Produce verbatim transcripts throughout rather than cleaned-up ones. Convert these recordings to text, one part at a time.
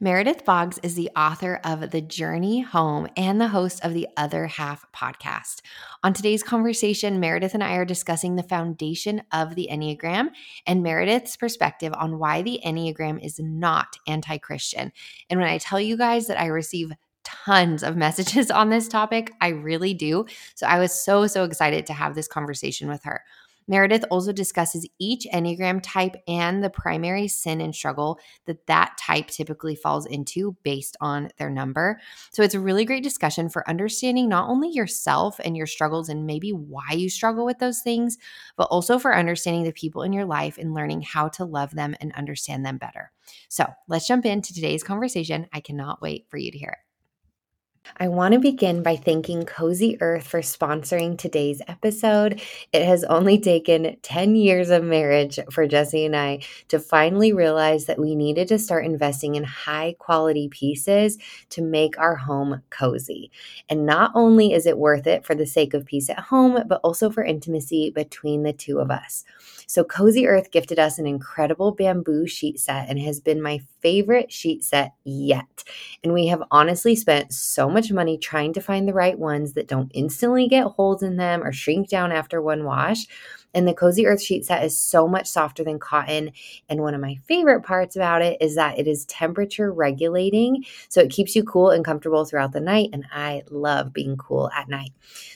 Meredith Boggs is the author of The Journey Home and the host of The Other Half Podcast. On today's conversation, Meredith and I are discussing the foundation of the Enneagram and Meredith's perspective on why the Enneagram is not anti-Christian. And when I tell you guys that I receive tons of messages on this topic, I really do. So I was so, so excited to have this conversation with her. Meredith also discusses each Enneagram type and the primary sin and struggle that that type typically falls into based on their number. So it's a really great discussion for understanding not only yourself and your struggles and maybe why you struggle with those things, but also for understanding the people in your life and learning how to love them and understand them better. So let's jump into today's conversation. I cannot wait for you to hear it. I want to begin by thanking Cozy Earth for sponsoring today's episode. It has only taken ten years of marriage for Jesse and I to finally realize that we needed to start investing in high quality pieces to make our home cozy. And not only is it worth it for the sake of peace at home, but also for intimacy between the two of us. So Cozy Earth gifted us an incredible bamboo sheet set and has been my favorite sheet set yet. And we have honestly spent so much much money trying to find the right ones that don't instantly get holes in them or shrink down after one wash. And the Cozy Earth sheet set is so much softer than cotton. And one of my favorite parts about it is that it is temperature regulating, so it keeps you cool and comfortable throughout the night. And I love being cool at night.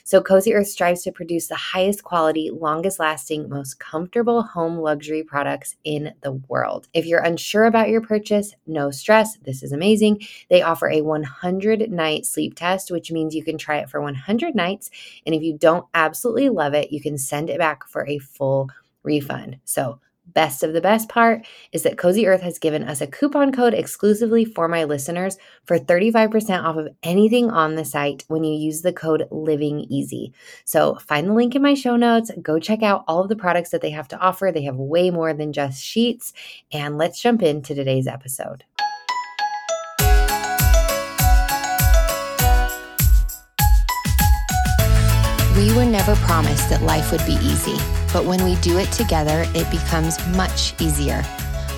So Cozy Earth strives to produce the highest quality, longest lasting, most comfortable home luxury products in the world. If you're unsure about your purchase, no stress. This is amazing. They offer a one hundred night sleep test, which means you can try it for one hundred nights. And if you don't absolutely love it, you can send it back for a full refund. So best of the best part is that Cozy Earth has given us a coupon code exclusively for my listeners for thirty-five percent off of anything on the site when you use the code LIVINGEASY. So find the link in my show notes, go check out all of the products that they have to offer. They have way more than just sheets. And let's jump into today's episode. We were never promised that life would be easy, but when we do it together, it becomes much easier.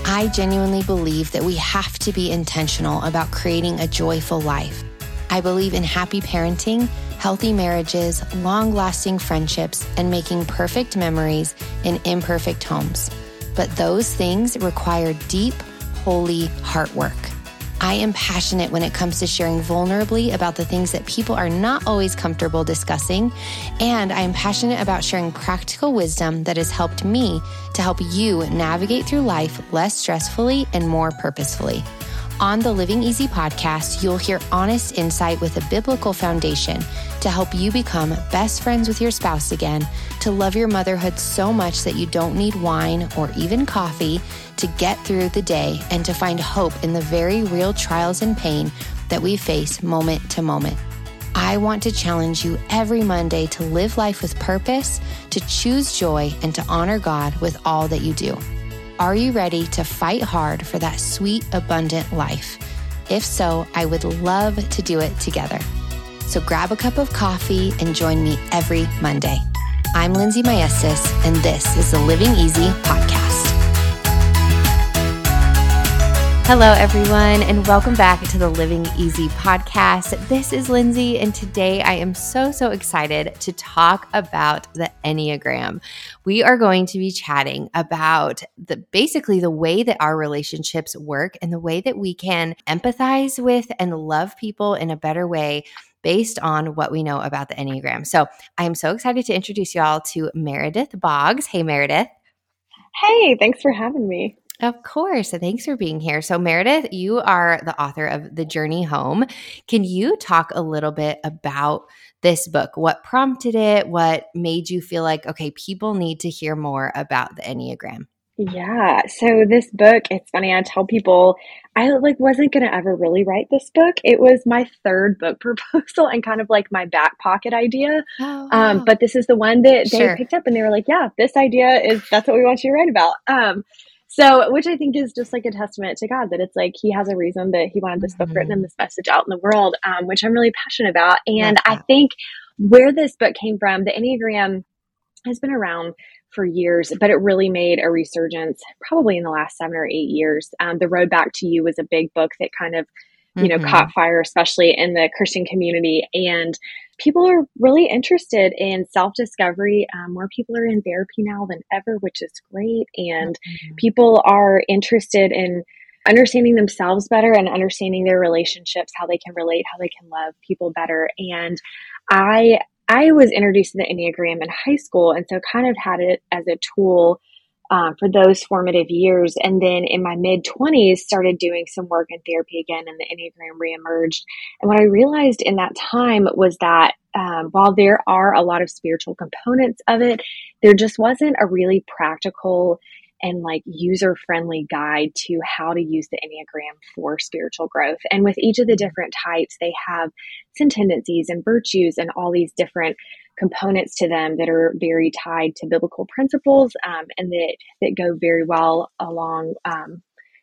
I genuinely believe that we have to be intentional about creating a joyful life. I believe in happy parenting, healthy marriages, long-lasting friendships, and making perfect memories in imperfect homes. But those things require deep, holy heart work. I am passionate when it comes to sharing vulnerably about the things that people are not always comfortable discussing, and I am passionate about sharing practical wisdom that has helped me to help you navigate through life less stressfully and more purposefully. On the Living Easy podcast, you'll hear honest insight with a biblical foundation to help you become best friends with your spouse again, to love your motherhood so much that you don't need wine or even coffee to get through the day, and to find hope in the very real trials and pain that we face moment to moment. I want to challenge you every Monday to live life with purpose, to choose joy, and to honor God with all that you do. Are you ready to fight hard for that sweet, abundant life? If so, I would love to do it together. So grab a cup of coffee and join me every Monday. I'm Lindsey Maestas, and this is the Living Easy Podcast. Hello, everyone, and welcome back to the Living Easy Podcast. This is Lindsey, and today I am so, so excited to talk about the Enneagram. We are going to be chatting about the basically the way that our relationships work and the way that we can empathize with and love people in a better way based on what we know about the Enneagram. So I'm so excited to introduce y'all to Meredith Boggs. Hey, Meredith. Hey, thanks for having me. Of course. Thanks for being here. So Meredith, you are the author of The Journey Home. Can you talk a little bit about this book? What prompted it? What made you feel like, okay, people need to hear more about the Enneagram? Yeah. So this book, it's funny, I tell people I like wasn't going to ever really write this book. It was my third book proposal and kind of like my back pocket idea. Oh, wow. Um, but this is the one that they sure. picked up and they were like, yeah, this idea is, that's what we want you to write about. Um, So, which I think is just like a testament to God that it's like He has a reason that He wanted this book mm-hmm. written and this message out in the world, um, which I'm really passionate about. And yeah. I think where this book came from, the Enneagram has been around for years, but it really made a resurgence probably in the last seven or eight years. Um, The Road Back to You was a big book that kind of, you know, mm-hmm. caught fire, especially in the Christian community. And people are really interested in self-discovery. Um, more people are in therapy now than ever, which is great. And mm-hmm. people are interested in understanding themselves better and understanding their relationships, how they can relate, how they can love people better. And I, I was introduced to the Enneagram in high school, and so kind of had it as a tool Um, for those formative years. And then in my mid twenties, started doing some work in therapy again, and the Enneagram reemerged. And what I realized in that time was that um, while there are a lot of spiritual components of it, there just wasn't a really practical and like user-friendly guide to how to use the Enneagram for spiritual growth. And with each of the different types, they have some tendencies and virtues and all these different components to them that are very tied to biblical principles, um, and that, that go very well along um,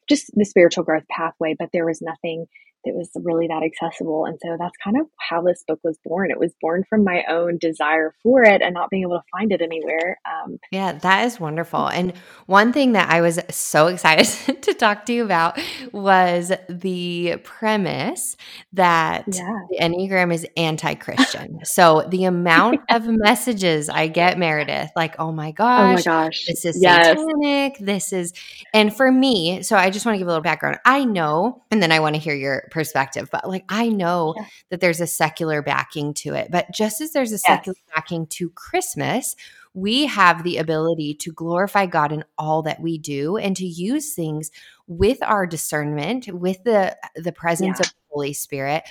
just the spiritual growth pathway. But there was nothing that was really that accessible. And so that's kind of how this book was born. It was born from my own desire for it and not being able to find it anywhere. Um, yeah, that is wonderful. And one thing that I was so excited to talk to you about was the premise that yeah. the Enneagram is anti-Christian. So the amount of messages I get, Meredith, like, oh my gosh, oh my gosh. this is yes. satanic, this is, and for me, so I just want to give a little background. I know, and then I want to hear your perspective, but like I know yeah. that there's a secular backing to it, but just as there's a yes. secular backing to Christmas, we have the ability to glorify God in all that we do and to use things with our discernment, with the the presence yeah. of the Holy Spirit.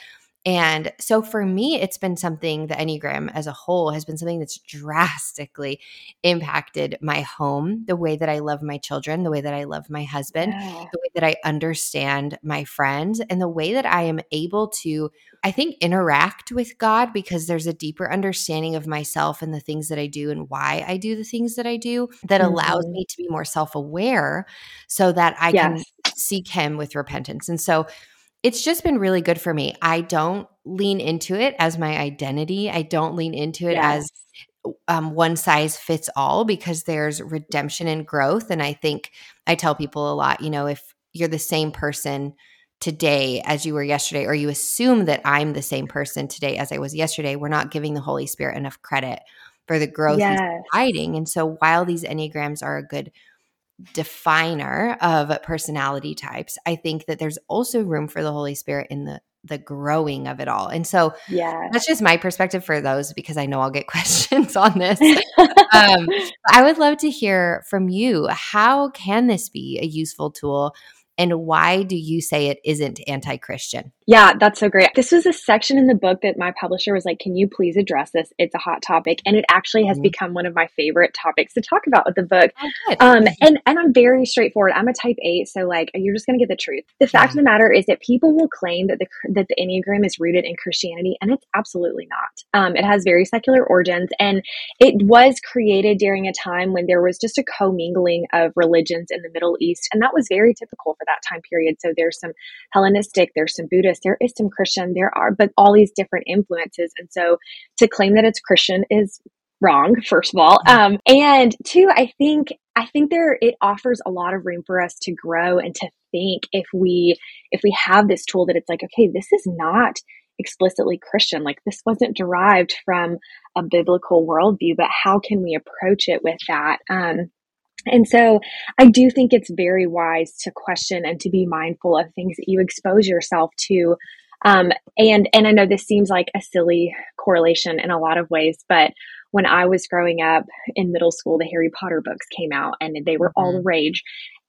And so for me, it's been something, the Enneagram as a whole has been something that's drastically impacted my home, the way that I love my children, the way that I love my husband, yeah. the way that I understand my friends, and the way that I am able to, I think, interact with God, because there's a deeper understanding of myself and the things that I do and why I do the things that I do that mm-hmm. allows me to be more self-aware so that I yes. can seek Him with repentance. And so it's just been really good for me. I don't lean into it as my identity. I don't lean into it yes. as um, one size fits all, because there's redemption and growth. And I think I tell people a lot, you know, if you're the same person today as you were yesterday, or you assume that I'm the same person today as I was yesterday, we're not giving the Holy Spirit enough credit for the growth yes. He's providing. And so while these Enneagrams are a good definer of personality types, I think that there's also room for the Holy Spirit in the the growing of it all. And so yeah. that's just my perspective for those, because I know I'll get questions on this. um, I would love to hear from you. How can this be a useful tool? And why do you say it isn't anti-Christian? Yeah, that's so great. This was a section in the book that my publisher was like, can you please address this? It's a hot topic. And it actually has mm-hmm. become one of my favorite topics to talk about with the book. Oh, um, and, and I'm very straightforward. I'm a type eight. So like, you're just going to get the truth. The fact yeah. of the matter is that people will claim that the that the Enneagram is rooted in Christianity, and it's absolutely not. Um, it has very secular origins. And it was created during a time when there was just a commingling of religions in the Middle East. And that was very typical for that time period. So there's some Hellenistic, there's some Buddhist, there is some Christian, there are, but all these different influences. And so to claim that it's Christian is wrong, first of all. Um, and two, I think, I think there, it offers a lot of room for us to grow and to think, if we, if we have this tool that it's like, okay, this is not explicitly Christian, like this wasn't derived from a biblical worldview, but how can we approach it with that? Um, And so I do think it's very wise to question and to be mindful of things that you expose yourself to. Um, and, and I know this seems like a silly correlation in a lot of ways, but when I was growing up in middle school, the Harry Potter books came out and they were all the rage.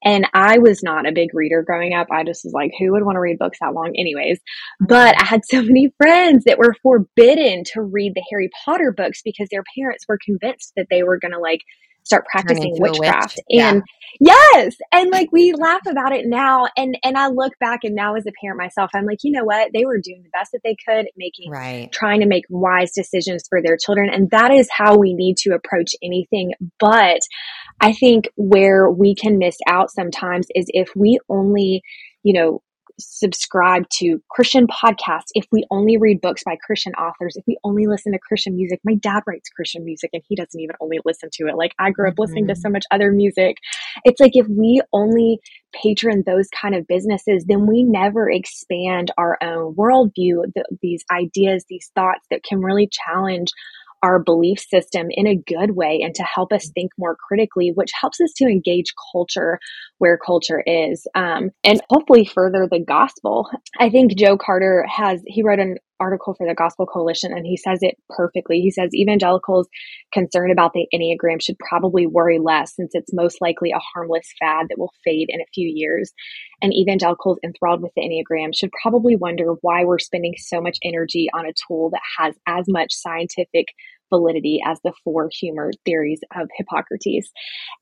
And I was not a big reader growing up. I just was like, who would want to read books that long anyways? But I had so many friends that were forbidden to read the Harry Potter books because their parents were convinced that they were going to like start practicing witchcraft. Witch. And yeah. yes. And like, we laugh about it now. And, and I look back, and now as a parent myself, I'm like, you know what? They were doing the best that they could, making, right. trying to make wise decisions for their children. And that is how we need to approach anything. But I think where we can miss out sometimes is if we only, you know, subscribe to Christian podcasts, if we only read books by Christian authors, if we only listen to Christian music. My dad writes Christian music and he doesn't even only listen to it. Like, I grew up mm-hmm. listening to so much other music. It's like, if we only patron those kind of businesses, then we never expand our own worldview, th- these ideas, these thoughts that can really challenge our belief system in a good way and to help us think more critically, which helps us to engage culture where culture is, um, and hopefully further the gospel. I think Joe Carter has, he wrote an article for the Gospel Coalition and he says it perfectly. He says evangelicals concerned about the Enneagram should probably worry less, since it's most likely a harmless fad that will fade in a few years. And evangelicals enthralled with the Enneagram should probably wonder why we're spending so much energy on a tool that has as much scientific validity as the four humor theories of Hippocrates.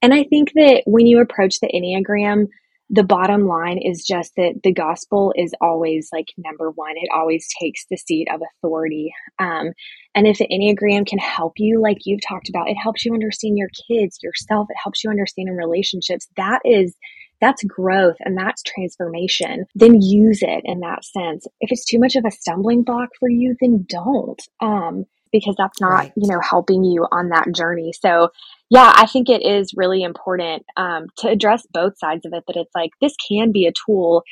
And I think that when you approach the Enneagram, the bottom line is just that the gospel is always like number one. It always takes the seat of authority. Um, and if the Enneagram can help you, like you've talked about, it helps you understand your kids, yourself. It helps you understand in relationships. That is, that's growth and that's transformation. Then use it in that sense. If it's too much of a stumbling block for you, then don't, um, because that's not, right. you know, helping you on that journey. So yeah, I think it is really important um, to address both sides of it, that it's like, this can be a tool.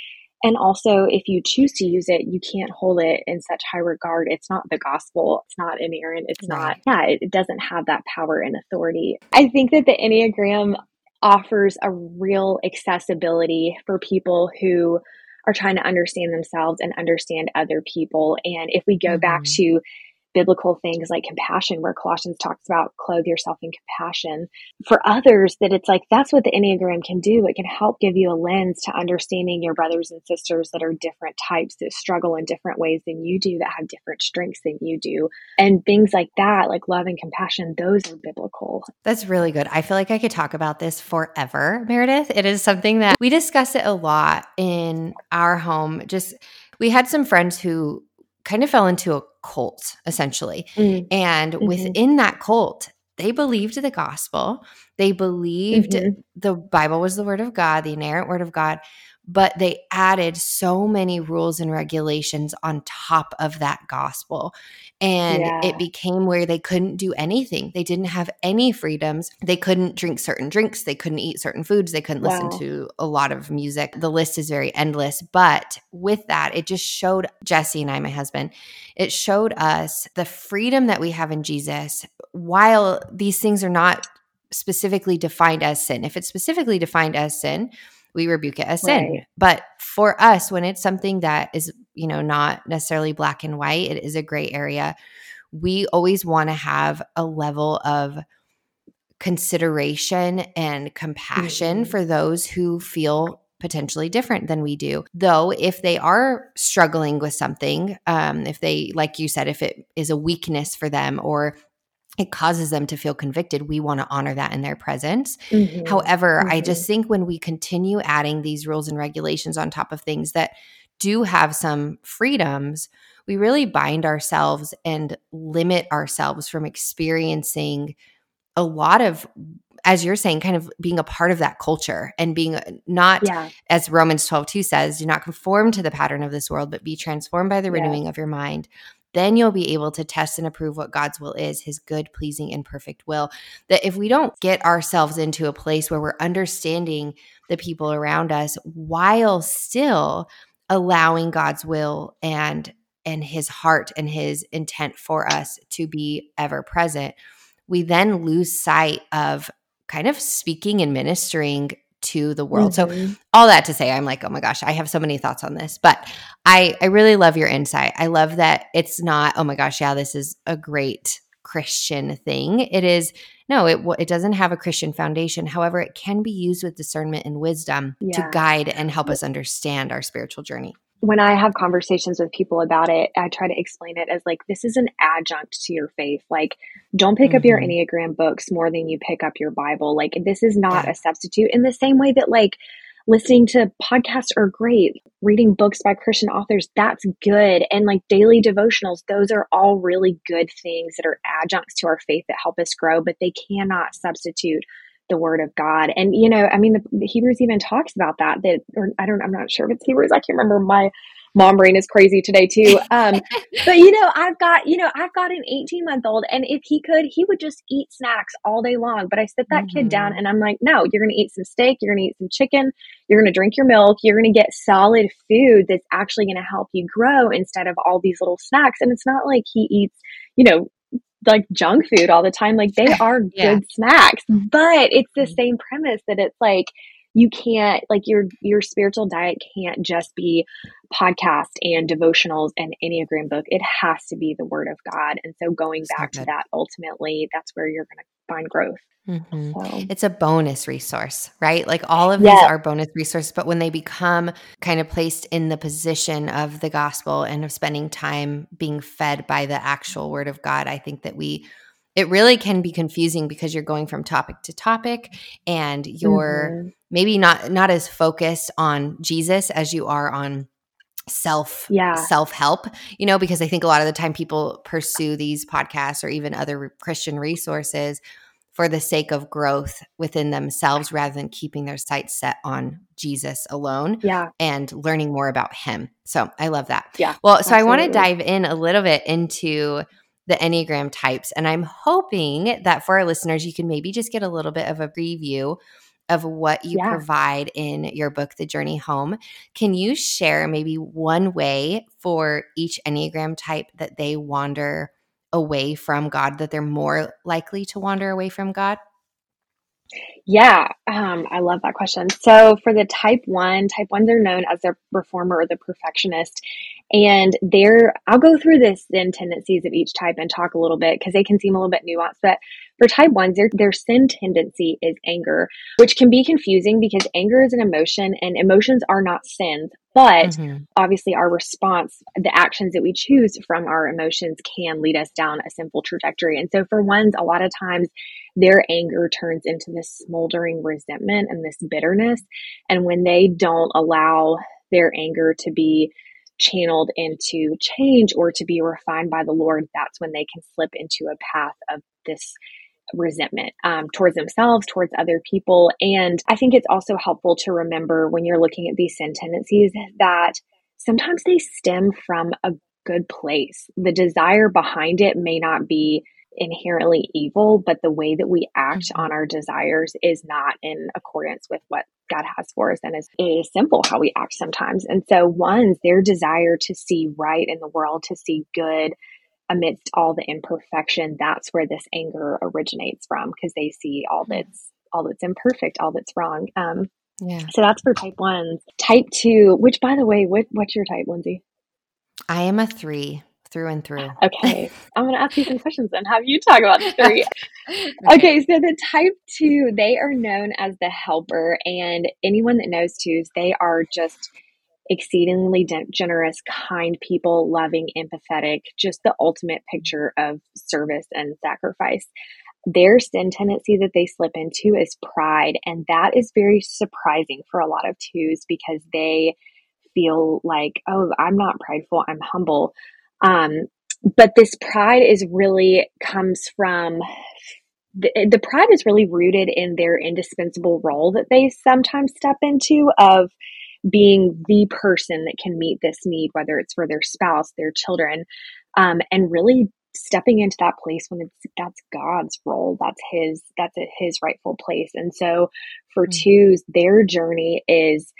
And also, if you choose to use it, you can't hold it in such high regard. It's not the gospel. It's not inerrant. It's right. not, yeah, it doesn't have that power and authority. I think that the Enneagram offers a real accessibility for people who are trying to understand themselves and understand other people. And if we go mm-hmm. back to biblical things like compassion, where Colossians talks about clothe yourself in compassion for others, that it's like, that's what the Enneagram can do. It can help give you a lens to understanding your brothers and sisters that are different types, that struggle in different ways than you do, that have different strengths than you do. And things like that, like love and compassion, those are biblical. That's really good. I feel like I could talk about this forever, Meredith. It is something that we discuss it a lot in our home. Just, we had some friends who kind of fell into a cult, essentially. Mm-hmm. And within mm-hmm. that cult, they believed the gospel. They believed mm-hmm. the Bible was the word of God, the inerrant word of God, but they added so many rules and regulations on top of that gospel. And yeah. it became where they couldn't do anything. They didn't have any freedoms. They couldn't drink certain drinks. They couldn't eat certain foods. They couldn't wow. listen to a lot of music. The list is very endless. But with that, it just showed Jesse and I, my husband, it showed us the freedom that we have in Jesus. While these things are not specifically defined as sin, if it's specifically defined as sin, we rebuke it as sin. Right. But for us, when it's something that is, you know, not necessarily black and white, it is a gray area. We always want to have a level of consideration and compassion mm-hmm. for those who feel potentially different than we do. Though if they are struggling with something, um, if they, like you said, if it is a weakness for them or it causes them to feel convicted, we want to honor that in their presence. Mm-hmm. However, mm-hmm. I just think when we continue adding these rules and regulations on top of things that do have some freedoms, we really bind ourselves and limit ourselves from experiencing a lot of, as you're saying, kind of being a part of that culture and being not, yeah. as Romans twelve two says, do not conform to the pattern of this world, but be transformed by the renewing yeah. of your mind. Then you'll be able to test and approve what God's will is, his good, pleasing, and perfect will. That if we don't get ourselves into a place where we're understanding the people around us while still allowing God's will and, and his heart and his intent for us to be ever present, we then lose sight of kind of speaking and ministering to the world. Mm-hmm. So all that to say, I'm like, oh my gosh, I have so many thoughts on this, but I, I really love your insight. I love that it's not, oh my gosh, yeah, this is a great Christian thing. It is, no, it it doesn't have a Christian foundation. However, it can be used with discernment and wisdom yeah. to guide and help us understand our spiritual journey. When I have conversations with people about it, I try to explain it as like, this is an adjunct to your faith. Like, don't pick mm-hmm. up your Enneagram books more than you pick up your Bible. Like, this is not yeah. a substitute, in the same way that like listening to podcasts are great, reading books by Christian authors, that's good. And like daily devotionals, those are all really good things that are adjuncts to our faith that help us grow, but they cannot substitute the word of God. And, you know, I mean, the, the Hebrews even talks about that, that, or I don't, I'm not sure if it's Hebrews. I can't remember. My mom brain is crazy today too. Um, but you know, I've got, you know, I've got an eighteen month old, and if he could, he would just eat snacks all day long. But I sit that mm-hmm. kid down and I'm like, no, you're going to eat some steak. You're going to eat some chicken. You're going to drink your milk. You're going to get solid food that's actually going to help you grow instead of all these little snacks. And it's not like he eats, you know, like junk food all the time. Like they are yeah. good snacks, but it's the same premise that it's like, you can't, like your, your spiritual diet can't just be podcast and devotionals and Enneagram book. It has to be the word of God. And so going back so to that, ultimately, that's where you're going to find growth. Mm-hmm. So. It's a bonus resource, right? Like all of yeah. these are bonus resources, but when they become kind of placed in the position of the gospel and of spending time being fed by the actual word of God, I think that we it really can be confusing because you're going from topic to topic and you're mm-hmm. maybe not not as focused on Jesus as you are on self, yeah. self-help, you know, because I think a lot of the time people pursue these podcasts or even other re- Christian resources for the sake of growth within themselves rather than keeping their sights set on Jesus alone yeah. and learning more about him. So I love that. Yeah, well, so absolutely. I want to dive in a little bit into the Enneagram types. And I'm hoping that for our listeners, you can maybe just get a little bit of a preview of what you yeah. provide in your book, The Journey Home. Can you share maybe one way for each Enneagram type that they wander away from God, that they're more likely to wander away from God? Yeah, um, I love that question. So for the type one, type one, they're known as the reformer or the perfectionist. And they're, I'll go through this then tendencies of each type and talk a little bit because they can seem a little bit nuanced. But for type ones, their, their sin tendency is anger, which can be confusing because anger is an emotion and emotions are not sins. But mm-hmm. obviously our response, the actions that we choose from our emotions can lead us down a sinful trajectory. And so for ones, a lot of times their anger turns into this smoldering resentment and this bitterness. And when they don't allow their anger to be channeled into change or to be refined by the Lord, that's when they can slip into a path of this resentment um, towards themselves, towards other people. And I think it's also helpful to remember when you're looking at these sin tendencies that sometimes they stem from a good place. The desire behind it may not be inherently evil, but the way that we act on our desires is not in accordance with what God has for us, and is, it is simple how we act sometimes. And so ones, their desire to see right in the world, to see good amidst all the imperfection, that's where this anger originates from, because they see all that's all that's imperfect, all that's wrong. Um, yeah. So that's for type ones. Type two, which by the way, what, what's your type, Lindsay? I am a three. Through and through. Okay. I'm going to ask you some questions then. Have you talk about the three? Okay. So the type two, they are known as the helper, and anyone that knows twos, they are just exceedingly de- generous, kind people, loving, empathetic, just the ultimate picture of service and sacrifice. Their sin tendency that they slip into is pride. And that is very surprising for a lot of twos because they feel like, oh, I'm not prideful. I'm humble. Um, but this pride is really comes from the, the pride is really rooted in their indispensable role that they sometimes step into of being the person that can meet this need, whether it's for their spouse, their children, um, and really stepping into that place when it's, that's God's role. That's his, that's his rightful place. And so for mm-hmm. twos, their journey is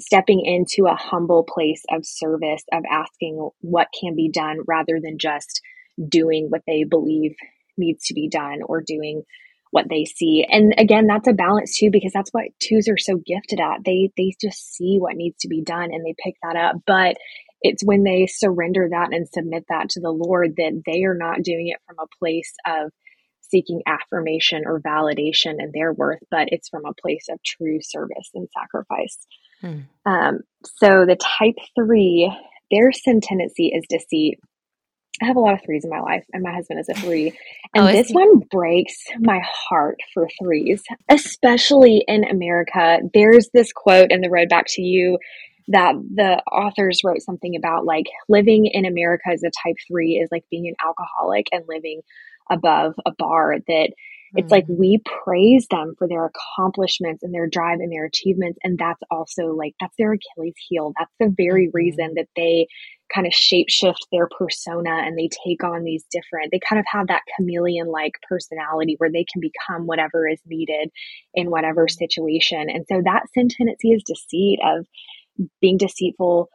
stepping into a humble place of service, of asking what can be done rather than just doing what they believe needs to be done or doing what they see. And again, that's a balance too, because that's what twos are so gifted at. They they just see what needs to be done and they pick that up. But it's when they surrender that and submit that to the Lord that they are not doing it from a place of seeking affirmation or validation in their worth, but it's from a place of true service and sacrifice. Hmm. Um, so the type three, their sin tendency is deceit. I have a lot of threes in my life, and my husband is a three. And oh, this one breaks my heart for threes, especially in America. There's this quote in The Road Back to You that the authors wrote something about, like, living in America as a type three is like being an alcoholic and living above a bar, that Mm-hmm. It's like we praise them for their accomplishments and their drive and their achievements. And that's also like, that's their Achilles heel. That's the very mm-hmm. reason that they kind of shapeshift their persona and they take on these different, they kind of have that chameleon like personality where they can become whatever is needed in whatever situation. And so that sin tendency is deceit, of being deceitful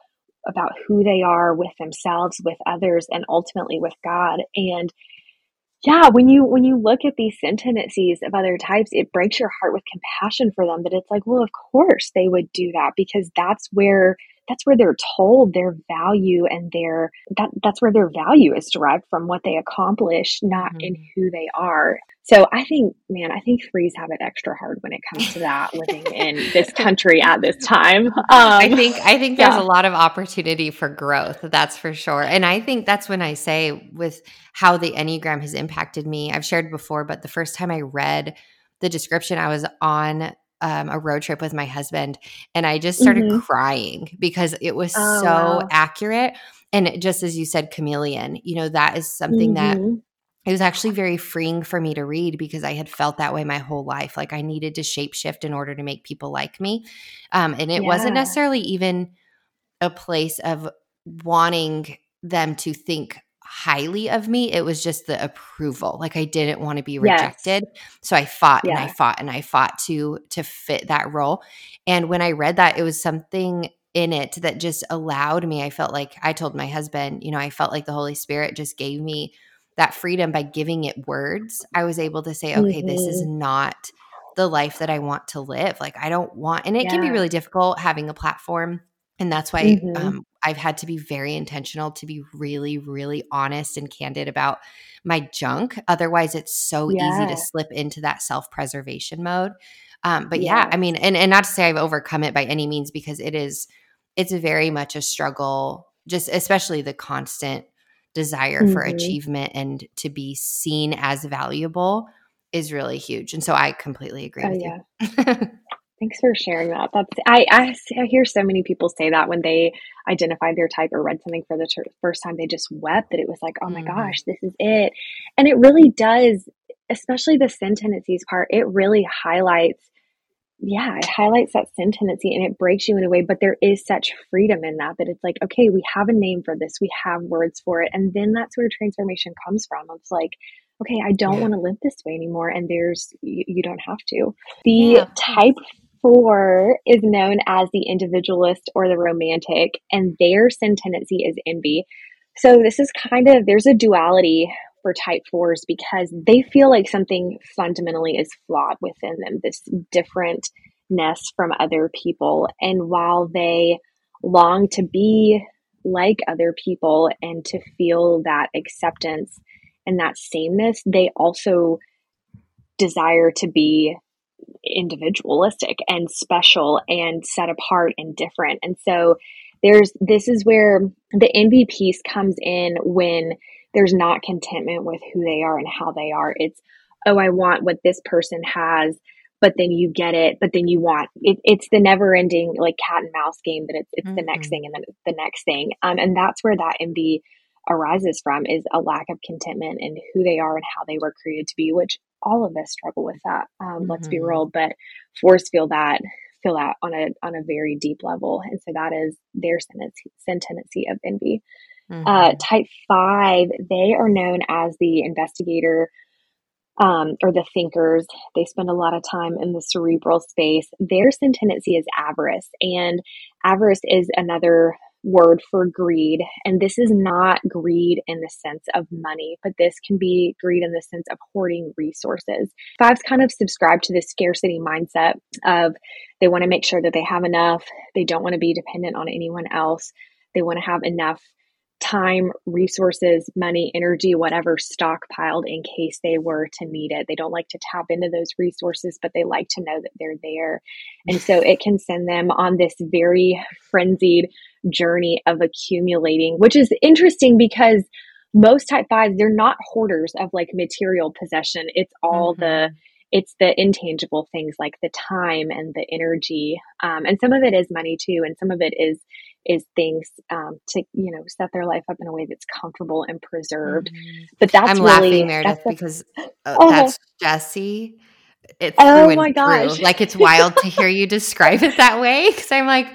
about who they are with themselves, with others, and ultimately with God. And yeah, when you when you look at these sin tendencies of other types, it breaks your heart with compassion for them, that it's like, well, of course they would do that, because that's where that's where they're told their value and their that that's where their value is derived from, what they accomplish, not mm-hmm. in who they are. So I think, man, I think threes have it extra hard when it comes to that, living in this country at this time. Um, I think I think there's yeah. a lot of opportunity for growth. That's for sure. And I think that's when I say with how the Enneagram has impacted me. I've shared before, but the first time I read the description, I was on Um, a road trip with my husband, and I just started mm-hmm. crying because it was oh, so wow. accurate. And just as you said, chameleon, you know, that is something mm-hmm. that it was actually very freeing for me to read, because I had felt that way my whole life. Like I needed to shapeshift in order to make people like me. Um, and it yeah. wasn't necessarily even a place of wanting them to think highly of me. It was just the approval. Like I didn't want to be rejected. Yes. So I fought yeah. and I fought and I fought to, to fit that role. And when I read that, it was something in it that just allowed me. I felt like I told my husband, you know, I felt like the Holy Spirit just gave me that freedom by giving it words. I was able to say, okay, mm-hmm. this is not the life that I want to live. Like I don't want, and it yeah. can be really difficult having a platform. And that's why mm-hmm. um, I've had to be very intentional to be really, really honest and candid about my junk. Otherwise, it's so yeah. easy to slip into that self-preservation mode. Um, but yeah. yeah, I mean, and, and not to say I've overcome it by any means, because it is, it's very much a struggle, just especially the constant desire mm-hmm. for achievement and to be seen as valuable is really huge. And so I completely agree oh, with yeah. you. Thanks for sharing that. That's I, I I hear so many people say that when they identified their type or read something for the ter- first time, they just wept, that it was like, oh my mm-hmm. gosh, this is it. And it really does, especially the sin tendencies part, it really highlights, yeah, it highlights that sin tendency, and it breaks you in a way, but there is such freedom in that, that it's like, okay, we have a name for this. We have words for it. And then that's where transformation comes from. It's like, okay, I don't yeah. want to live this way anymore. And there's, you, you don't have to. The yeah. type four is known as the individualist or the romantic, and their sin tendency is envy. So this is kind of, there's a duality for type fours, because they feel like something fundamentally is flawed within them, this differentness from other people. And while they long to be like other people and to feel that acceptance and that sameness, they also desire to be individualistic and special and set apart and different. And so there's, this is where the envy piece comes in, when there's not contentment with who they are and how they are. It's, oh, I want what this person has, but then you get it, but then you want it. It's the never ending like cat and mouse game, that it's, it's mm-hmm. the next thing and then it's the next thing. Um, and that's where that envy arises from, is a lack of contentment in who they are and how they were created to be, which all of us struggle with that. Um, mm-hmm. Let's be real, but fours feel that feel that on a on a very deep level, and so that is their sin tendency of envy. Mm-hmm. Uh, type five, they are known as the investigator um, or the thinkers. They spend a lot of time in the cerebral space. Their sin tendency is avarice, and avarice is another word for greed. And this is not greed in the sense of money, but this can be greed in the sense of hoarding resources. Fives kind of subscribe to this scarcity mindset of they want to make sure that they have enough. They don't want to be dependent on anyone else. They want to have enough time, resources, money, energy, whatever, stockpiled in case they were to need it. They don't like to tap into those resources, but they like to know that they're there. And so it can send them on this very frenzied journey of accumulating, which is interesting because most type fives, they're not hoarders of like material possession. It's all mm-hmm. the, it's the intangible things like the time and the energy. Um, and some of it is money too. And some of it is is things um, to, you know, set their life up in a way that's comfortable and preserved. Mm-hmm. But that's I'm really laughing, Meredith, that's because uh, oh. that's Jesse. It's oh my gosh! Through. Like, it's wild to hear you describe it that way, because I'm like,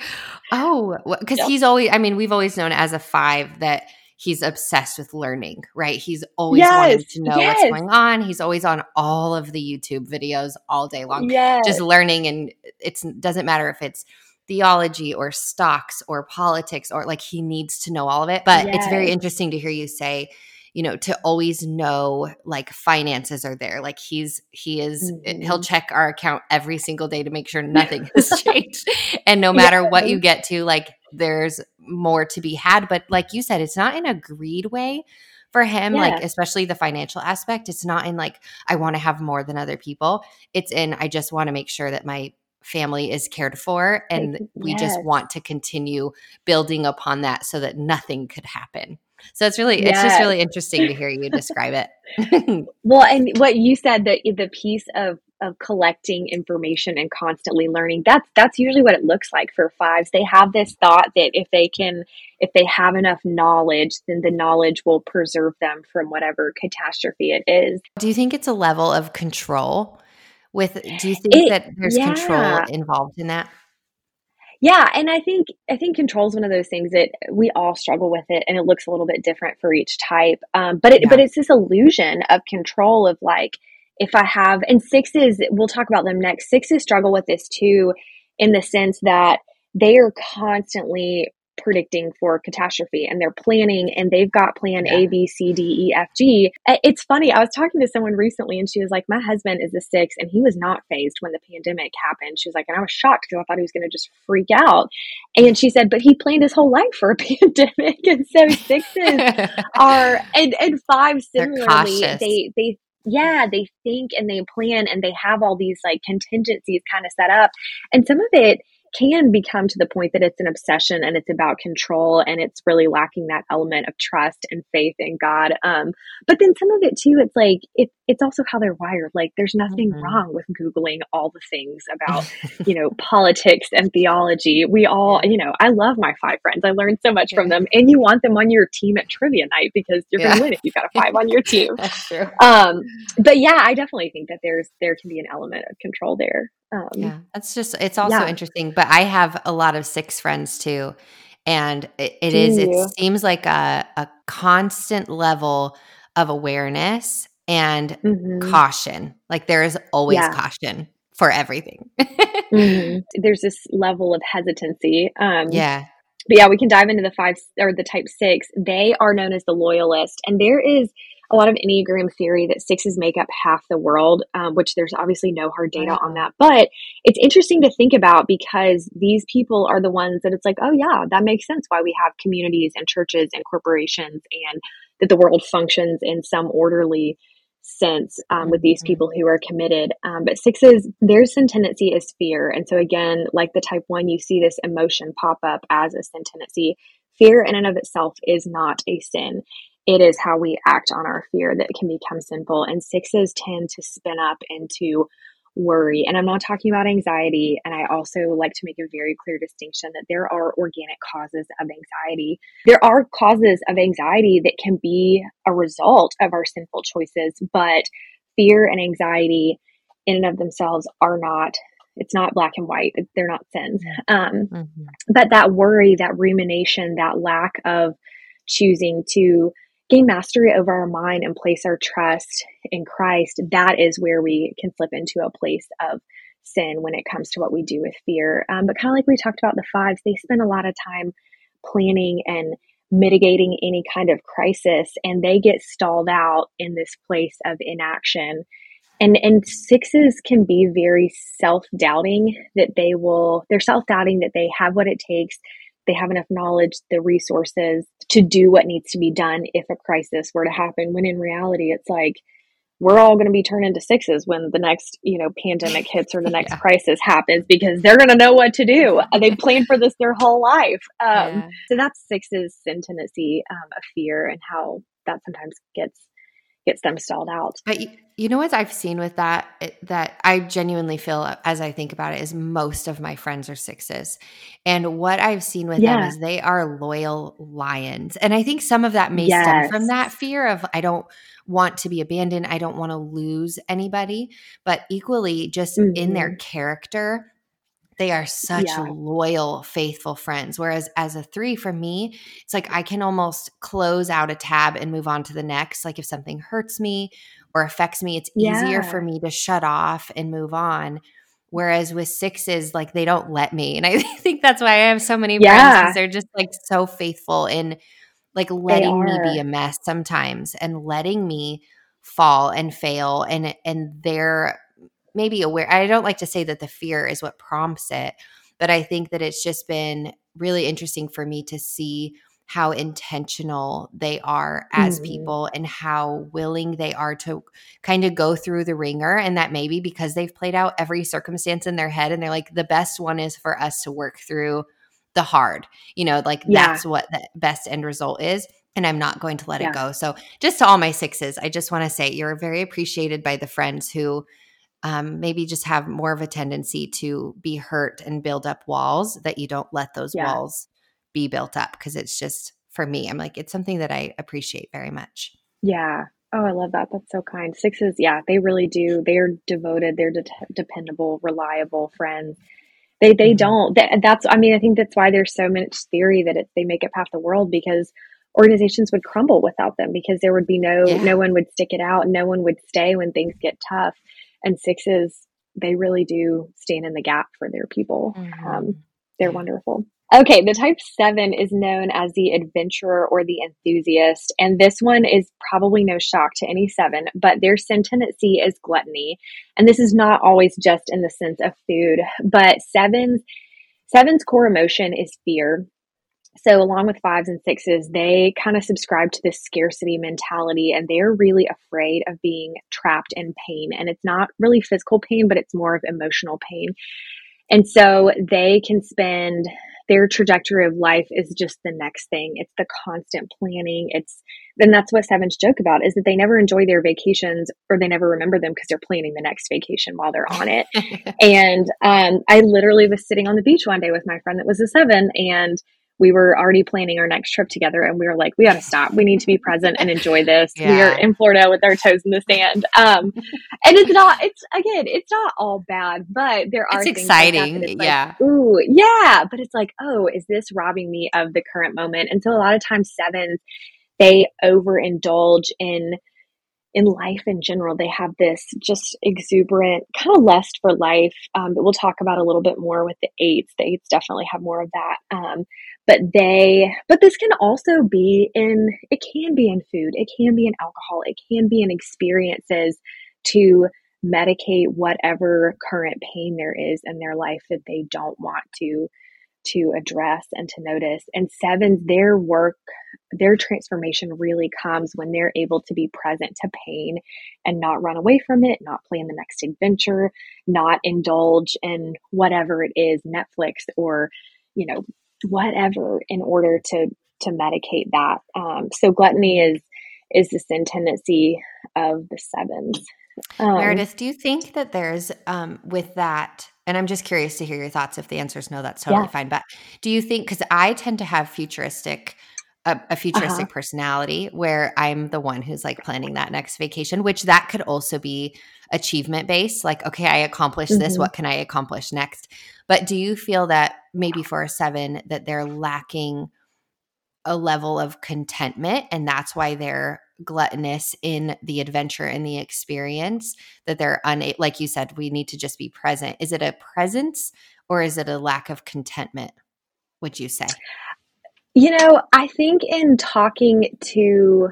oh, because yep. he's always. I mean, we've always known as a five that he's obsessed with learning, right? He's always yes. wanting to know yes. what's going on. He's always on all of the YouTube videos all day long, yes. just learning, and it doesn't matter if it's theology or stocks or politics or like he needs to know all of it. But yes. it's very interesting to hear you say, you know, to always know like finances are there. Like he's, he is, mm-hmm. he'll check our account every single day to make sure nothing has changed. And no matter yeah. what you get to, like there's more to be had. But like you said, it's not in a greed way for him, yeah. like especially the financial aspect. It's not in like, I want to have more than other people. It's in, I just want to make sure that my family is cared for. And yes. we just want to continue building upon that so that nothing could happen. So it's really, yes. it's just really interesting to hear you describe it. Well, and what you said, that the piece of, of collecting information and constantly learning, that's, that's usually what it looks like for fives. They have this thought that if they can, if they have enough knowledge, then the knowledge will preserve them from whatever catastrophe it is. Do you think it's a level of control with, do you think it, that there's yeah. control involved in that? Yeah. And I think, I think control is one of those things that we all struggle with it, and it looks a little bit different for each type. Um, but it, yeah. but it's this illusion of control of like, if I have, and sixes, we'll talk about them next. Sixes struggle with this too, in the sense that they are constantly predicting for catastrophe, and they're planning, and they've got plan yeah. A, B, C, D, E, F, G. It's funny. I was talking to someone recently, and she was like, my husband is a six, and he was not phased when the pandemic happened. She was like, and I was shocked because I thought he was going to just freak out. And she said, but he planned his whole life for a pandemic. And so sixes are, and, and five similarly, they, they, yeah, they think and they plan, and they have all these like contingencies kind of set up. And some of it can become to the point that it's an obsession, and it's about control, and it's really lacking that element of trust and faith in God. Um, but then some of it too, it's like, it, it's also how they're wired. Like there's nothing mm-hmm. wrong with Googling all the things about, you know, politics and theology. We all, you know, I love my five friends. I learned so much yeah. from them, and you want them on your team at trivia night because you're yeah. going to win if you've got a five on your team. That's true. Um, but yeah, I definitely think that there's, there can be an element of control there. Um, yeah, that's just, it's also yeah. interesting, but I have a lot of six friends too. And it, it is, it seems like a, a constant level of awareness and mm-hmm. caution. Like there is always yeah. caution for everything. mm-hmm. There's this level of hesitancy. Um, yeah. But yeah, we can dive into the five or the type six. They are known as the loyalist. And there is a lot of Enneagram theory that sixes make up half the world, um, which there's obviously no hard data on that. But it's interesting to think about, because these people are the ones that it's like, oh yeah, that makes sense why we have communities and churches and corporations, and that the world functions in some orderly sense um, with these people who are committed. Um, but sixes, their sin tendency is fear. And so again, like the type one, you see this emotion pop up as a sin tendency. Fear in and of itself is not a sin. It is how we act on our fear that can become sinful. And sixes tend to spin up into worry. And I'm not talking about anxiety. And I also like to make a very clear distinction that there are organic causes of anxiety. There are causes of anxiety that can be a result of our sinful choices, but fear and anxiety in and of themselves are not, it's not black and white. They're not sins. Um, mm-hmm. But that worry, that rumination, that lack of choosing to gain mastery over our mind and place our trust in Christ, that is where we can slip into a place of sin when it comes to what we do with fear. Um, but kind of like we talked about the fives, they spend a lot of time planning and mitigating any kind of crisis, and they get stalled out in this place of inaction. And and sixes can be very self-doubting that they will, they're self-doubting that they have what it takes, they have enough knowledge, the resources to do what needs to be done if a crisis were to happen, when in reality, it's like, we're all going to be turned into sixes when the next, you know, pandemic hits or the next yeah. crisis happens, because they're going to know what to do. They've planned for this their whole life. Um, yeah. So that's sixes' sin tendency um, of fear, and how that sometimes gets gets them stalled out. But you, you know what I've seen with that, that I genuinely feel as I think about it, is most of my friends are sixes. And what I've seen with yeah. them is they are loyal lions. And I think some of that may yes. stem from that fear of, I don't want to be abandoned. I don't want to lose anybody. But equally, just mm-hmm. in their character, they are such yeah. loyal, faithful friends. Whereas as a three, for me, it's like I can almost close out a tab and move on to the next. Like if something hurts me or affects me, it's yeah. easier for me to shut off and move on. Whereas with sixes, like they don't let me. And I think that's why I have so many yeah. friends, because they're just like so faithful in like letting me be a mess sometimes and letting me fall and fail. And, and they're maybe aware. I don't like to say that the fear is what prompts it, but I think that it's just been really interesting for me to see how intentional they are as mm-hmm. people and how willing they are to kind of go through the ringer. And that maybe because they've played out every circumstance in their head and they're like, the best one is for us to work through the hard, you know, like yeah. that's what the best end result is. And I'm not going to let yeah. it go. So just to all my sixes, I just want to say you're very appreciated by the friends who Um, maybe just have more of a tendency to be hurt and build up walls, that you don't let those yeah. walls be built up. Because it's just, for me, I'm like, it's something that I appreciate very much. Yeah. Oh, I love that. That's so kind. Sixes, yeah, they really do. They're devoted. They're de- dependable, reliable friends. They they mm-hmm. don't. They, that's. I mean, I think that's why there's so much theory that it, they make up half the world, because organizations would crumble without them, because there would be no yeah. no one would stick it out. No one would stay when things get tough. And sixes, they really do stand in the gap for their people. Mm-hmm. Um, they're wonderful. Okay, the type seven is known as the adventurer or the enthusiast. And this one is probably no shock to any seven, but their sin tendency is gluttony. And this is not always just in the sense of food, but sevens, sevens' core emotion is fear. So along with fives and sixes, they kind of subscribe to this scarcity mentality, and they're really afraid of being trapped in pain. And it's not really physical pain, but it's more of emotional pain. And so they can spend, their trajectory of life is just the next thing. It's the constant planning. It's, and that's what sevens joke about, is that they never enjoy their vacations, or they never remember them because they're planning the next vacation while they're on it. And um, I literally was sitting on the beach one day with my friend that was a seven, and we were already planning our next trip together, and we were like, we got to stop. We need to be present and enjoy this. Yeah. We are in Florida with our toes in the sand. Um, and it's not, it's again, it's not all bad, but there are it's things exciting. Like that that it's yeah. Like, ooh, yeah. But it's like, oh, is this robbing me of the current moment? And so a lot of times sevens, they overindulge in, in life in general. They have this just exuberant kind of lust for life um, that we'll talk about a little bit more with the eights. The eights definitely have more of that. Um, But they, but this can also be in, it can be in food, it can be in alcohol, it can be in experiences to medicate whatever current pain there is in their life that they don't want to, to address and to notice. And sevens, their work, their transformation really comes when they're able to be present to pain and not run away from it, not plan the next adventure, not indulge in whatever it is, Netflix or, you know, whatever, in order to to medicate that. Um, so gluttony is is the sin tendency of the sevens. Um, Meredith, do you think that there's um, with that? And I'm just curious to hear your thoughts. If the answer is no, that's totally yeah. fine. But do you think? Because I tend to have futuristic. A, a futuristic uh-huh. personality, where I'm the one who's like planning that next vacation, which that could also be achievement based. Like, okay, I accomplished mm-hmm. this. What can I accomplish next? But do you feel that maybe for a seven that they're lacking a level of contentment, and that's why they're gluttonous in the adventure and the experience, that they're unable, like you said, we need to just be present. Is it a presence or is it a lack of contentment, would you say? You know, I think in talking to,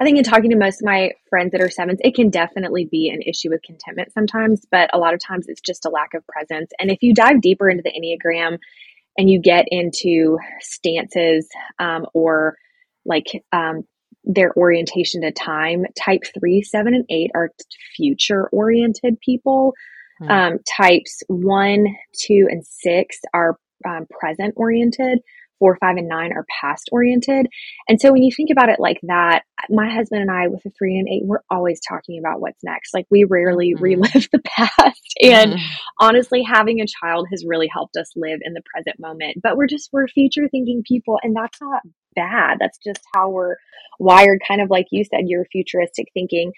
I think in talking to most of my friends that are sevens, it can definitely be an issue with contentment sometimes, but a lot of times it's just a lack of presence. And if you dive deeper into the Enneagram and you get into stances um, or like um, their orientation to time, type three, seven, and eight are future-oriented people. Hmm. Um, types one, two, and six are um, present-oriented. four, five, and nine are past oriented. And so when you think about it like that, my husband and I with a three and an eight, we're always talking about what's next. Like we rarely mm-hmm. relive the past. And mm-hmm. honestly, having a child has really helped us live in the present moment, but we're just, we're future thinking people. And that's not bad. That's just how we're wired. Kind of like you said, your futuristic thinking.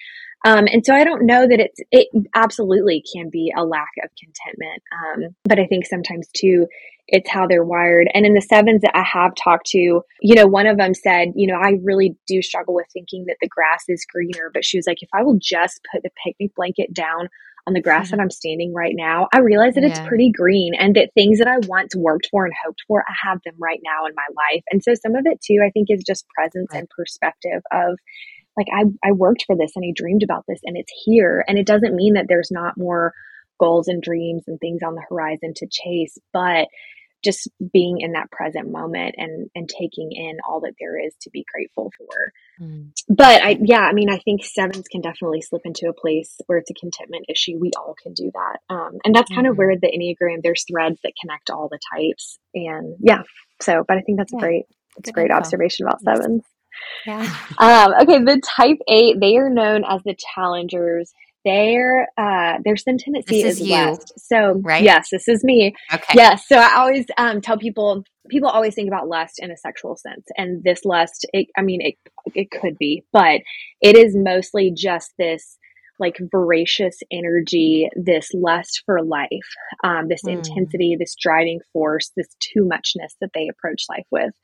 Um, and so I don't know that it's, it absolutely can be a lack of contentment. Um, but I think sometimes too, it's how they're wired. And in the sevens that I have talked to, you know, one of them said, you know, I really do struggle with thinking that the grass is greener, but she was like, if I will just put the picnic blanket down on the grass mm-hmm. that I'm standing right now, I realize that yeah. it's pretty green and that things that I once worked for and hoped for, I have them right now in my life. And so some of it too, I think, is just presence right. and perspective of like, I, I worked for this and I dreamed about this and it's here. And it doesn't mean that there's not more goals and dreams and things on the horizon to chase, but just being in that present moment and, and taking in all that there is to be grateful for. Mm. But I, yeah, I mean, I think sevens can definitely slip into a place where it's a contentment issue. We all can do that. Um, and that's mm-hmm. kind of where the Enneagram, there's threads that connect all the types. And yeah, so, but I think that's yeah. great. It's a great observation about sevens. Yeah. Um, okay. The type eight, they are known as the challengers. Their uh, their tendency is, is west. So right? yes, this is me. Okay. Yes. So I always um, tell people, people always think about lust in a sexual sense. And this lust, it, I mean, it it could be, but it is mostly just this like voracious energy, this lust for life, um, this mm. intensity, this driving force, this too muchness that they approach life with.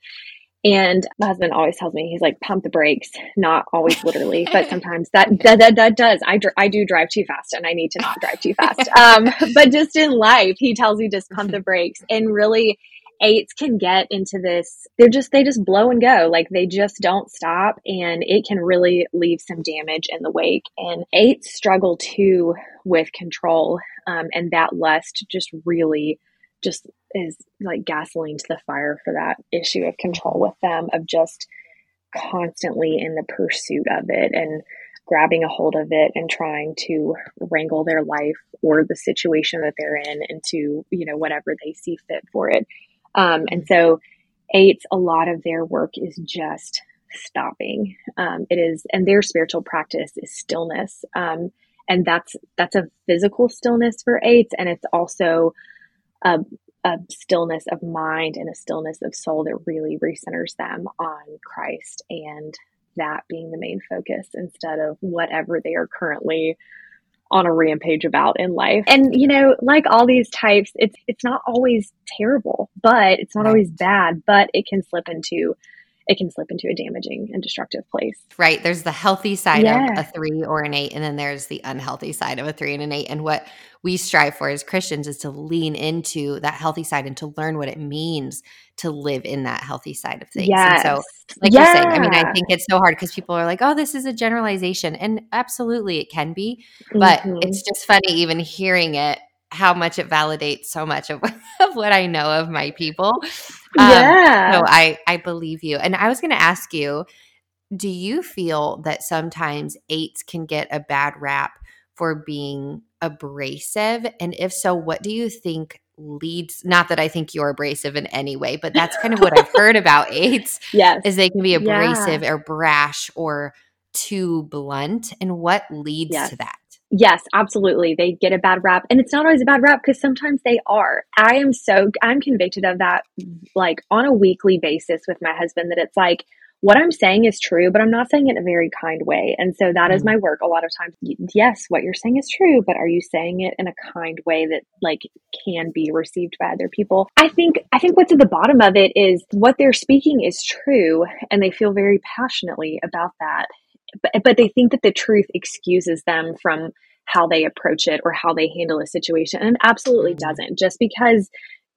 And my husband always tells me, he's like, pump the brakes, not always literally, but sometimes that, that, that, that does. I, dr- I do drive too fast and I need to not drive too fast. Um, but just in life, he tells you just pump the brakes. And really eights can get into this. They're just, they just blow and go. Like they just don't stop, and it can really leave some damage in the wake. And eights struggle too with control. Um, and that lust just really just is like gasoline to the fire for that issue of control with them, of just constantly in the pursuit of it and grabbing a hold of it and trying to wrangle their life or the situation that they're in into, you know, whatever they see fit for it. Um, and so eights, a lot of their work is just stopping. Um, it is, and their spiritual practice is stillness. Um, and that's, that's a physical stillness for eights. And it's also a, a stillness of mind and a stillness of soul that really recenters them on Christ and that being the main focus instead of whatever they are currently on a rampage about in life. And, you know, like all these types, it's, it's not always terrible, but it's not right. always bad, but it can slip into it can slip into a damaging and destructive place. Right. There's the healthy side yeah. of a three or an eight, and then there's the unhealthy side of a three and an eight. And what we strive for as Christians is to lean into that healthy side and to learn what it means to live in that healthy side of things. Yes. And so like yeah. you're saying, I mean, I think it's so hard because people are like, oh, this is a generalization. And absolutely it can be, but mm-hmm. it's just funny even hearing it, how much it validates so much of, of what I know of my people. Um, yeah. So I, I believe you. And I was going to ask you, do you feel that sometimes eights can get a bad rap for being abrasive? And if so, what do you think leads – not that I think you're abrasive in any way, but that's kind of what I've heard about eights yes. is they can be abrasive yeah. or brash or too blunt. And what leads yes. to that? Yes, absolutely. They get a bad rap, and it's not always a bad rap because sometimes they are. I am so, I'm convicted of that, like on a weekly basis with my husband, that it's like, what I'm saying is true, but I'm not saying it in a very kind way. And so that mm. is my work. A lot of times, yes, what you're saying is true, but are you saying it in a kind way that like can be received by other people? I think, I think what's at the bottom of it is what they're speaking is true, and they feel very passionately about that. But, but they think that the truth excuses them from how they approach it or how they handle a situation. And it absolutely doesn't. Just because,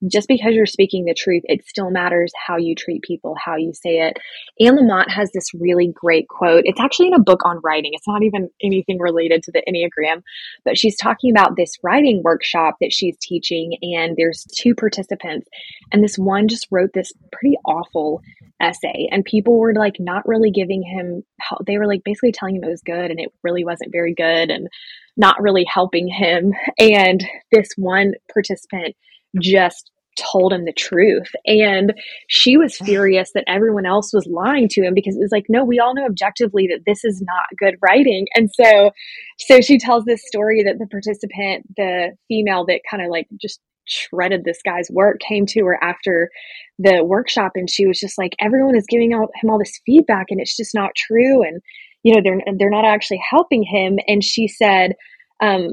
just because you're speaking the truth, it still matters how you treat people, how you say it. Anne Lamott has this really great quote. It's actually in a book on writing. It's not even anything related to the Enneagram, but she's talking about this writing workshop that she's teaching. And there's two participants, and this one just wrote this pretty awful essay, and people were like not really giving him help. They were like basically telling him it was good and it really wasn't very good and not really helping him. And this one participant just told him the truth. And she was furious that everyone else was lying to him, because it was like, no, we all know objectively that this is not good writing. And so, so she tells this story that the participant, the female that kind of like just shredded this guy's work, came to her after the workshop. And she was just like, everyone is giving all, him all this feedback and it's just not true. And, you know, they're, they're not actually helping him. And she said, um,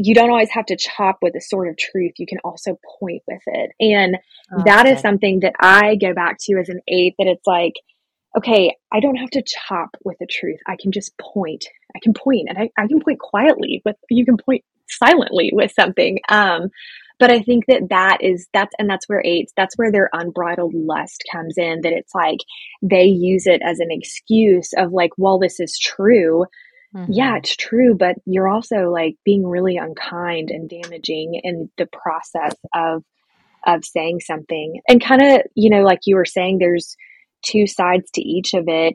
you don't always have to chop with a sword of truth. You can also point with it. And oh, that okay. is something that I go back to as an eight, that it's like, okay, I don't have to chop with the truth. I can just point. I can point and I, I can point quietly with, you can point silently with something. Um, but I think that that is, that's, and that's where eights, that's where their unbridled lust comes in, that it's like, they use it as an excuse of like, well, this is true. Mm-hmm. Yeah, it's true, but you're also like being really unkind and damaging in the process of of saying something. And kind of, you know, like you were saying, there's two sides to each of it.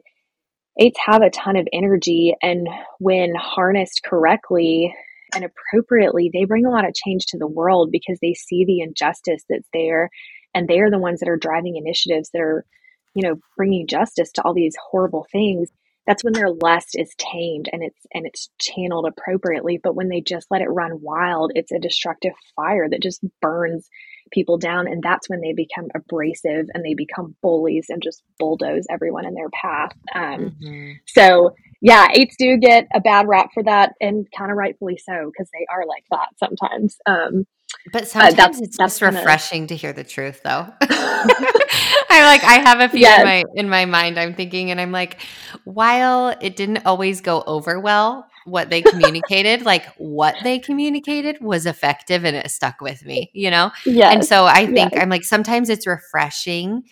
Eights have a ton of energy, and when harnessed correctly and appropriately, they bring a lot of change to the world, because they see the injustice that's there, and they are the ones that are driving initiatives that are, you know, bringing justice to all these horrible things. That's when their lust is tamed and it's and it's channeled appropriately. But when they just let it run wild, it's a destructive fire that just burns people down. And that's when they become abrasive and they become bullies and just bulldoze everyone in their path. Um, mm-hmm. So yeah, eights do get a bad rap for that, and kind of rightfully so, because they are like that sometimes. Um, But sometimes uh, that's, it's that's just kinda... refreshing to hear the truth, though. I'm like, I have a few yes. in my in my mind. I'm thinking, and I'm like, while it didn't always go over well, what they communicated, like what they communicated was effective, and it stuck with me, you know. Yeah. And so I think yes. I'm like, sometimes it's refreshing,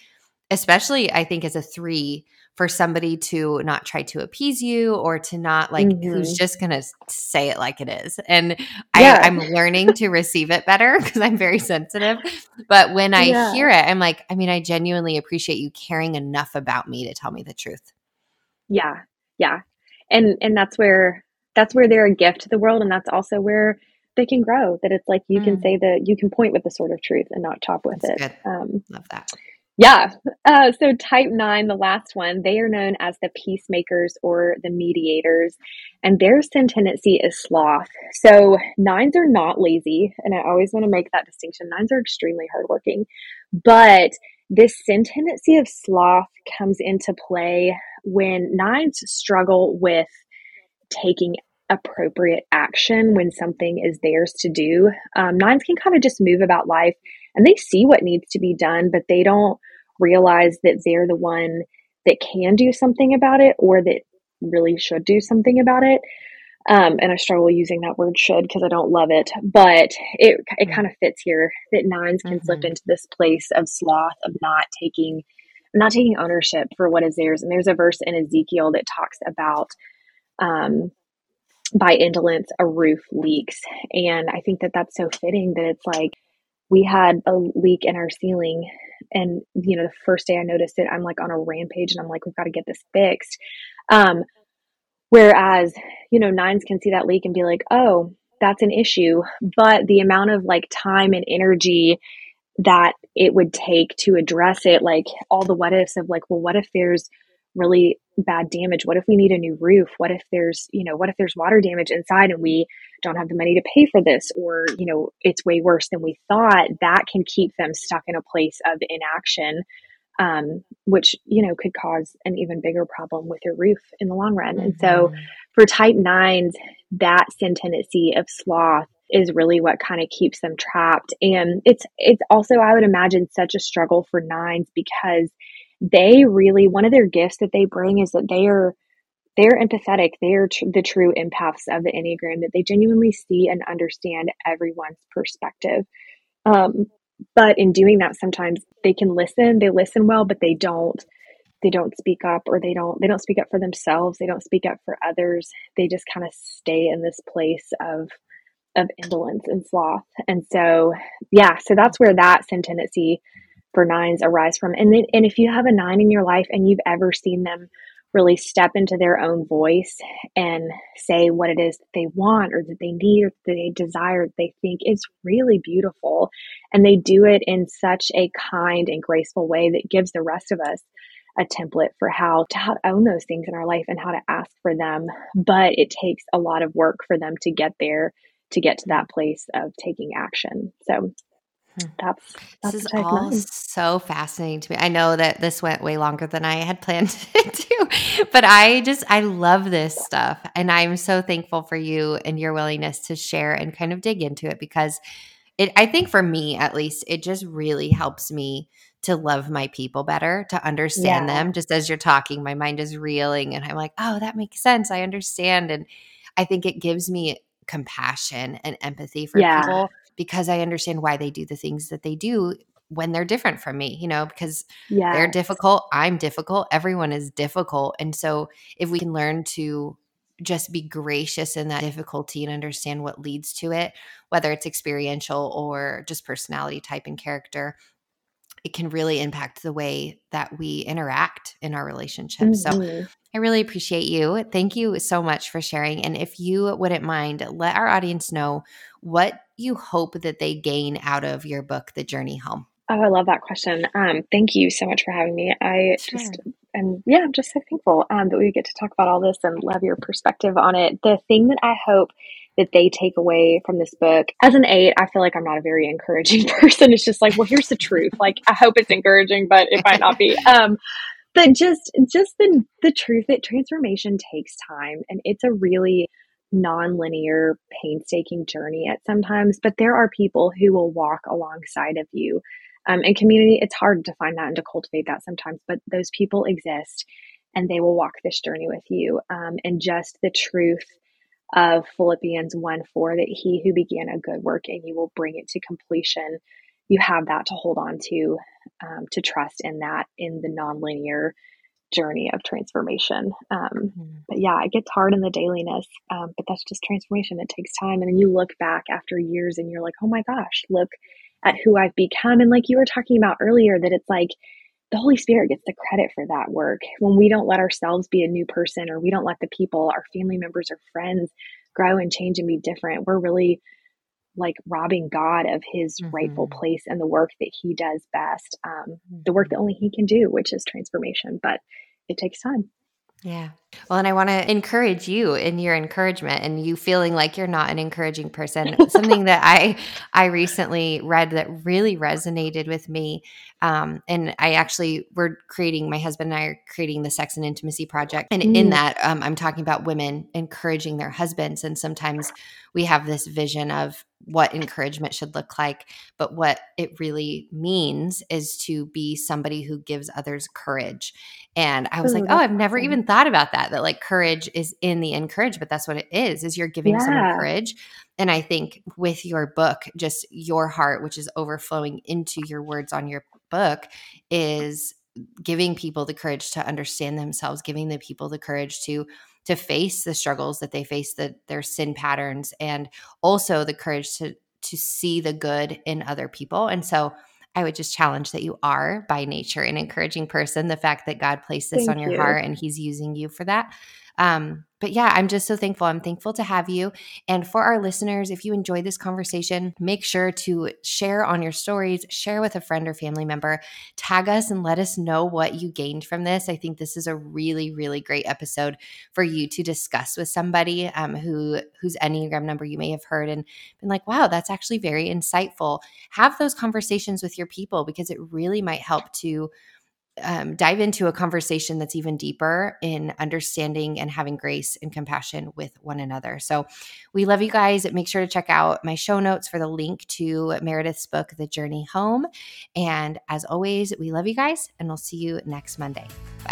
especially I think as a three, for somebody to not try to appease you, or to not like mm-hmm. who's just going to say it like it is. And yeah. I, I'm learning to receive it better, because I'm very sensitive. But when I yeah. hear it, I'm like, I mean, I genuinely appreciate you caring enough about me to tell me the truth. Yeah. Yeah. And, and that's where, that's where they're a gift to the world. And that's also where they can grow, that it's like, you mm. can say that, you can point with the sword of truth and not chop with that's it. Good. Um, Love that. Yeah. Uh, so type nine, the last one, they are known as the peacemakers or the mediators, and their sin tendency is sloth. So nines are not lazy, and I always want to make that distinction. Nines are extremely hardworking, but this sin tendency of sloth comes into play when nines struggle with taking appropriate action when something is theirs to do. Um, nines can kind of just move about life, and they see what needs to be done, but they don't realize that they're the one that can do something about it, or that really should do something about it. Um, and I struggle using that word should, because I don't love it, but it it kind of fits here, that nines can mm-hmm. slip into this place of sloth, of not taking, not taking ownership for what is theirs. And there's a verse in Ezekiel that talks about, um, by indolence, a roof leaks. And I think that that's so fitting, that it's like, we had a leak in our ceiling, and, you know, the first day I noticed it, I'm like on a rampage, and I'm like, we've got to get this fixed. Um, whereas, you know, nines can see that leak and be like, oh, that's an issue. But the amount of like time and energy that it would take to address it, like all the what ifs of like, well, what if there's really bad damage? What if we need a new roof? What if there's, you know, what if there's water damage inside and we don't have the money to pay for this, or, you know, it's way worse than we thought? That can keep them stuck in a place of inaction, um, which, you know, could cause an even bigger problem with your roof in the long run. Mm-hmm. And so for type nines, that sin tendency of sloth is really what kind of keeps them trapped. And it's, it's also, I would imagine, such a struggle for nines, because they really, one of their gifts that they bring is that they are, they're empathetic. They're tr- the true empaths of the Enneagram, that they genuinely see and understand everyone's perspective. Um, but in doing that, sometimes they can listen, they listen well, but they don't, they don't speak up, or they don't, they don't speak up for themselves. They don't speak up for others. They just kind of stay in this place of, of indolence and sloth. And so, yeah, so that's where that sin tendency for nines arise from. And then, and if you have a nine in your life and you've ever seen them really step into their own voice and say what it is that they want or that they need or that they desire, that they think is really beautiful. And they do it in such a kind and graceful way that gives the rest of us a template for how to, how to own those things in our life and how to ask for them. But it takes a lot of work for them to get there, to get to that place of taking action. So That's, that's this is all mind. so fascinating to me. I know that this went way longer than I had planned it to, but I just, I love this stuff. And I'm so thankful for you and your willingness to share and kind of dig into it, because it, I think for me at least, it just really helps me to love my people better, to understand yeah. them. Just as you're talking, my mind is reeling and I'm like, oh, that makes sense. I understand. And I think it gives me compassion and empathy for yeah. people, because I understand why they do the things that they do when they're different from me, you know, because yes. they're difficult, I'm difficult, everyone is difficult. And so if we can learn to just be gracious in that difficulty and understand what leads to it, whether it's experiential or just personality type and character, it can really impact the way that we interact in our relationships. Mm-hmm. So I really appreciate you. Thank you so much for sharing. And if you wouldn't mind, let our audience know what you hope that they gain out of your book, The Journey Home. Oh, I love that question. Um, thank you so much for having me. I sure. just am, yeah, I'm just so thankful um, that we get to talk about all this and love your perspective on it. The thing that I hope that they take away from this book. As an eight, I feel like I'm not a very encouraging person. It's just like, well, here's the truth. Like, I hope it's encouraging, but it might not be. Um, but just, just the, the truth that transformation takes time, and it's a really non-linear, painstaking journey at sometimes, but there are people who will walk alongside of you. Um, in community, it's hard to find that and to cultivate that sometimes, but those people exist and they will walk this journey with you. Um, and just the truth of Philippians one four, that he who began a good work in you will bring it to completion. You have that to hold on to, um, to trust in that, in the nonlinear journey of transformation. Um, mm-hmm. But yeah, it gets hard in the dailiness, um, but that's just transformation. It takes time. And then you look back after years and you're like, oh my gosh, look at who I've become. And like you were talking about earlier, that it's like, the Holy Spirit gets the credit for that work. When we don't let ourselves be a new person, or we don't let the people, our family members or friends, grow and change and be different, we're really like robbing God of his mm-hmm. rightful place and the work that he does best, um, the work that only he can do, which is transformation, but it takes time. Yeah. Well, and I want to encourage you in your encouragement and you feeling like you're not an encouraging person. Something that I I recently read that really resonated with me. Um, and I actually, we're creating, my husband and I are creating the Sex and Intimacy Project. And mm. in that, um, I'm talking about women encouraging their husbands. And sometimes we have this vision of what encouragement should look like. But what it really means is to be somebody who gives others courage. And I was Ooh, like, oh, I've never awesome. even thought about that, that like courage is in the encourage, but that's what it is, is you're giving yeah. someone courage. And I think with your book, just your heart, which is overflowing into your words on your book, is giving people the courage to understand themselves, giving the people the courage to to face the struggles that they face, the, their sin patterns, and also the courage to to see the good in other people. And so I would just challenge that you are by nature an encouraging person, the fact that God placed this Thank on your you. heart and he's using you for that. Um, but yeah, I'm just so thankful. I'm thankful to have you. And for our listeners, if you enjoyed this conversation, make sure to share on your stories, share with a friend or family member, tag us and let us know what you gained from this. I think this is a really, really great episode for you to discuss with somebody um, who whose Enneagram number you may have heard and been like, wow, that's actually very insightful. Have those conversations with your people, because it really might help to Um, dive into a conversation that's even deeper in understanding and having grace and compassion with one another. So we love you guys. Make sure to check out my show notes for the link to Meredith's book, The Journey Home. And as always, we love you guys, and we'll see you next Monday. Bye.